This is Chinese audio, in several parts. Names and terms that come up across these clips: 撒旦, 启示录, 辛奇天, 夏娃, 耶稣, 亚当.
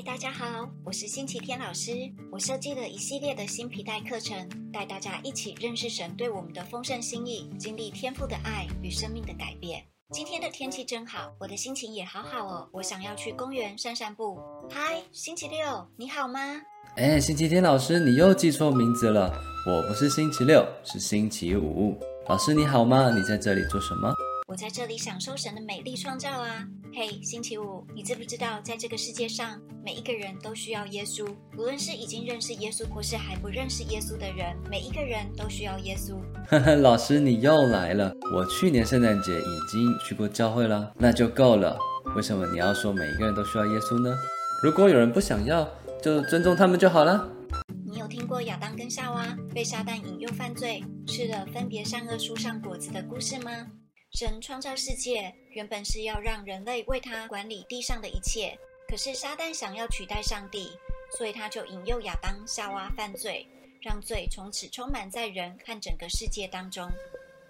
嗨，大家好，我是辛奇天老师。我设计了一系列的新皮带课程，带大家一起认识神对我们的丰盛心意，经历天父的爱与生命的改变。今天的天气真好，我的心情也好好哦，我想要去公园散散步。嗨，星期六，你好吗？星期天老师，你又记错名字了，我不是星期六，是星期五。老师你好吗？你在这里做什么？我在这里享受神的美丽创造啊。嘿，星期五，你知不知道在这个世界上每一个人都需要耶稣，无论是已经认识耶稣或是还不认识耶稣的人，每一个人都需要耶稣。老师你又来了，我去年圣诞节已经去过教会了，那就够了，为什么你要说每一个人都需要耶稣呢？如果有人不想要，就尊重他们就好了。你有听过亚当跟夏娃被撒旦引诱犯罪，吃了分别善恶树上果子的故事吗？神创造世界原本是要让人类为他管理地上的一切，可是撒旦想要取代上帝，所以他就引诱亚当夏娃犯罪，让罪从此充满在人和整个世界当中。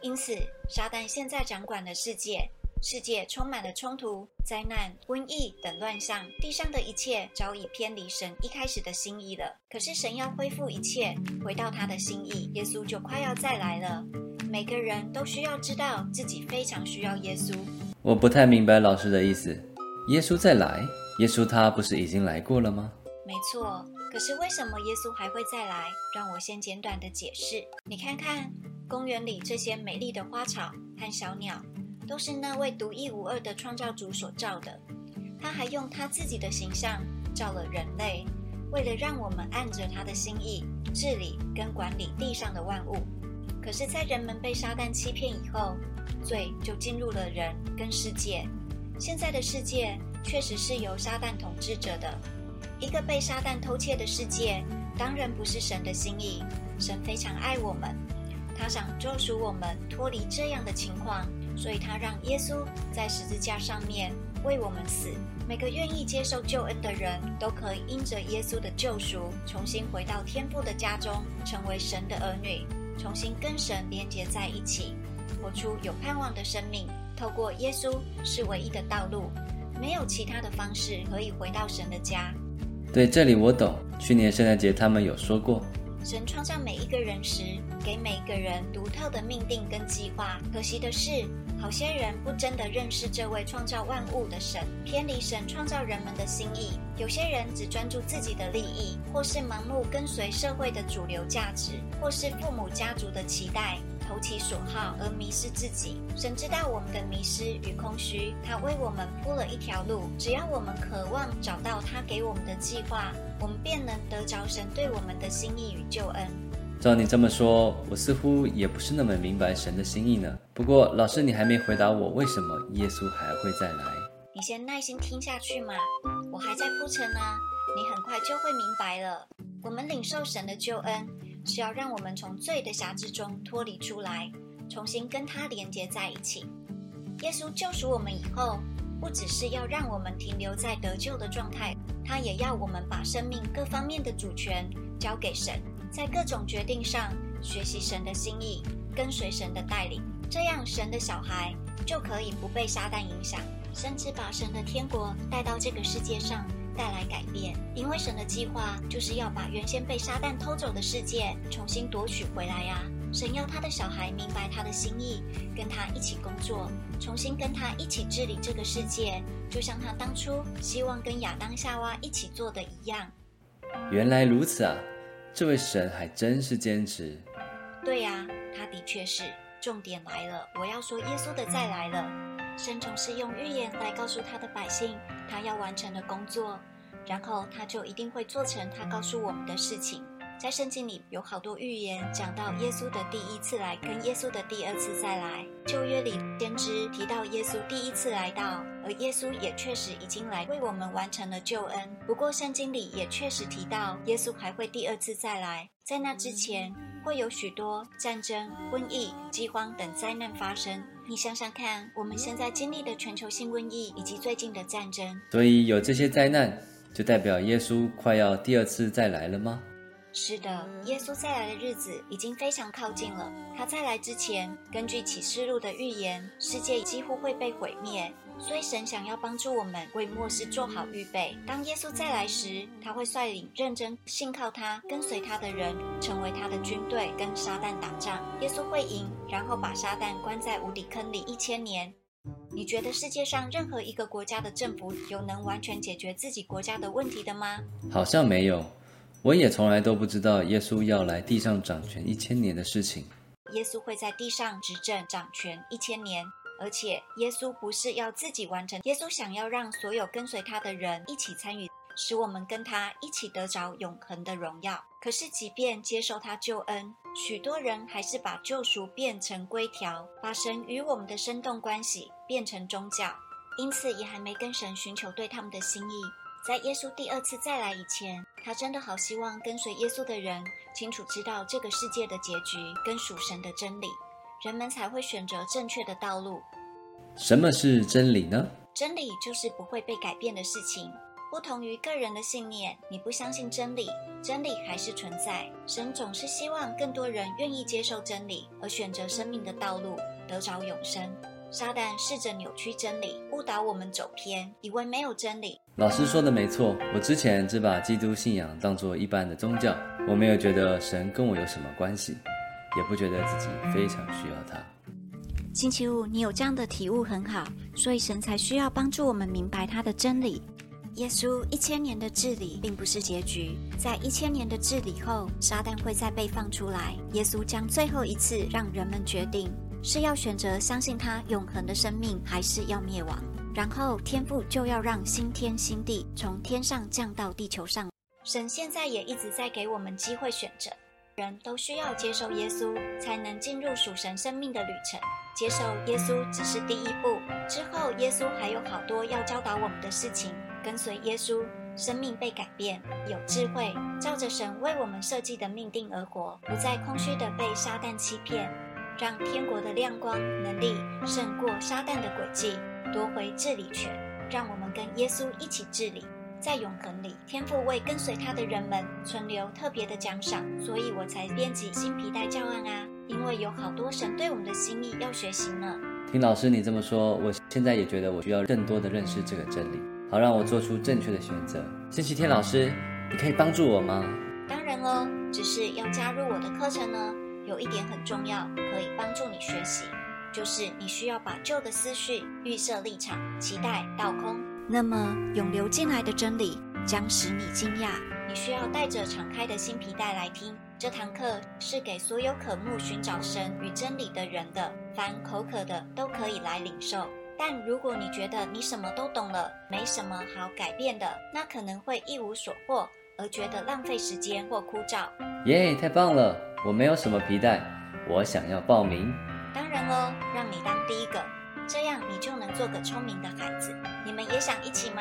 因此撒旦现在掌管了世界，世界充满了冲突、灾难、瘟疫等乱象，地上的一切早已偏离神一开始的心意了。可是神要恢复一切，回到他的心意，耶稣就快要再来了。每个人都需要知道自己非常需要耶稣。我不太明白老师的意思，耶稣再来？耶稣他不是已经来过了吗？没错，可是为什么耶稣还会再来？让我先简短的解释。你看看公园里这些美丽的花草和小鸟，都是那位独一无二的创造主所造的，他还用他自己的形象造了人类，为了让我们按着他的心意治理跟管理地上的万物。可是在人们被撒旦欺骗以后，罪就进入了人跟世界。现在的世界确实是由撒旦统治着的，一个被撒旦偷窃的世界当然不是神的心意。神非常爱我们，他想救赎我们脱离这样的情况，所以他让耶稣在十字架上面为我们死。每个愿意接受救恩的人都可以因着耶稣的救赎，重新回到天父的家中，成为神的儿女，重新跟神连结在一起，活出有盼望的生命。透过耶稣是唯一的道路，没有其他的方式可以回到神的家。对，这里我懂。去年圣诞节他们有说过，神创造每一个人时，给每一个人独特的命定跟计划。可惜的是，好些人不真的认识这位创造万物的神，偏离神创造人们的心意。有些人只专注自己的利益，或是盲目跟随社会的主流价值，或是父母家族的期待，投其所好而迷失自己。神知道我们的迷失与空虚，他为我们铺了一条路，只要我们渴望找到他给我们的计划，我们便能得着神对我们的心意与救恩。照你这么说，我似乎也不是那么明白神的心意呢。不过老师，你还没回答我，为什么耶稣还会再来？你先耐心听下去嘛，我还在铺陈啊，你很快就会明白了。我们领受神的救恩，是要让我们从罪的辖制中脱离出来，重新跟他连结在一起。耶稣救赎我们以后，不只是要让我们停留在得救的状态，他也要我们把生命各方面的主权交给神，在各种决定上学习神的心意，跟随神的带领，这样神的小孩就可以不被撒旦影响，甚至把神的天国带到这个世界上，带来改变。因为神的计划就是要把原先被撒旦偷走的世界重新夺取回来啊！神要他的小孩明白他的心意，跟他一起工作，重新跟他一起治理这个世界，就像他当初希望跟亚当夏娃一起做的一样。原来如此啊，这位神还真是坚持。对啊，他的确是。重点来了，我要说耶稣的再来了。神总是用预言来告诉他的百姓他要完成的工作，然后他就一定会做成他告诉我们的事情。在圣经里有好多预言讲到耶稣的第一次来跟耶稣的第二次再来。旧约里先知提到耶稣第一次来到，而耶稣也确实已经来为我们完成了救恩。不过圣经里也确实提到耶稣还会第二次再来，在那之前会有许多战争、瘟疫、饥荒等灾难发生。你想想看，我们现在经历的全球性瘟疫以及最近的战争，所以有这些灾难就代表耶稣快要第二次再来了吗？是的，耶稣再来的日子已经非常靠近了。他再来之前，根据启示录的预言，世界几乎会被毁灭，所以神想要帮助我们为末世做好预备。当耶稣再来时，他会率领认真信靠他、跟随他的人，成为他的军队，跟撒旦打仗。耶稣会赢，然后把撒旦关在无底坑里1000年。你觉得世界上任何一个国家的政府有能完全解决自己国家的问题的吗？好像没有。我也从来都不知道耶稣要来地上掌权1000年的事情。耶稣会在地上执政掌权1000年，而且耶稣不是要自己完成，耶稣想要让所有跟随他的人一起参与，使我们跟他一起得着永恒的荣耀。可是即便接受他救恩，许多人还是把救赎变成规条，把神与我们的生动关系变成宗教，因此也还没跟神寻求对他们的心意。在耶稣第2次再来以前，他真的好希望跟随耶稣的人清楚知道这个世界的结局跟属神的真理，人们才会选择正确的道路。什么是真理呢？真理就是不会被改变的事情，不同于个人的信念，你不相信真理，真理还是存在。神总是希望更多人愿意接受真理，而选择生命的道路，得着永生。撒旦试着扭曲真理，误导我们走偏，以为没有真理。老师说的没错，我之前只把基督信仰当作一般的宗教，我没有觉得神跟我有什么关系，也不觉得自己非常需要他。星期五，你有这样的体悟很好，所以神才需要帮助我们明白他的真理。耶稣1000年的治理并不是结局，在1000年的治理后，撒旦会再被放出来。耶稣将最后一次让人们决定，是要选择相信他永恒的生命，还是要灭亡。然后天父就要让新天新地从天上降到地球上。神现在也一直在给我们机会选择，人都需要接受耶稣，才能进入属神生命的旅程。接受耶稣只是第一步，之后耶稣还有好多要教导我们的事情。跟随耶稣，生命被改变，有智慧，照着神为我们设计的命定而活，不再空虚地被撒旦欺骗，让天国的亮光能力胜过撒旦的诡计，夺回治理权。让我们跟耶稣一起治理，在永恒里，天父为跟随他的人们存留特别的奖赏。所以我才编辑新皮带教案啊，因为有好多神对我们的心意要学习呢。听老师你这么说，我现在也觉得我需要更多的认识这个真理，好让我做出正确的选择。星期天老师，你可以帮助我吗？当然咯，只是要加入我的课程呢，有一点很重要，可以帮助你学习，就是你需要把旧的思绪、预设立场、期待倒空，那么涌流进来的真理将使你惊讶。你需要带着敞开的新皮带来听，这堂课是给所有渴慕寻找神与真理的人的，凡口渴的都可以来领受。但如果你觉得你什么都懂了，没什么好改变的，那可能会一无所获，而觉得浪费时间或枯燥。耶，太棒了，我没有什么皮带，我想要报名。当然咯，让你当第一个，这样你就能做个聪明的孩子。你们也想一起吗？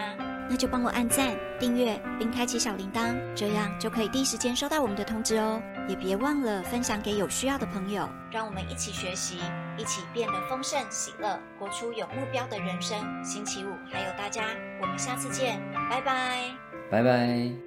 那就帮我按赞、订阅并开启小铃铛，这样就可以第一时间收到我们的通知哦。也别忘了分享给有需要的朋友，让我们一起学习，一起变得丰盛喜乐，活出有目标的人生。星期五还有大家，我们下次见，拜拜，拜拜。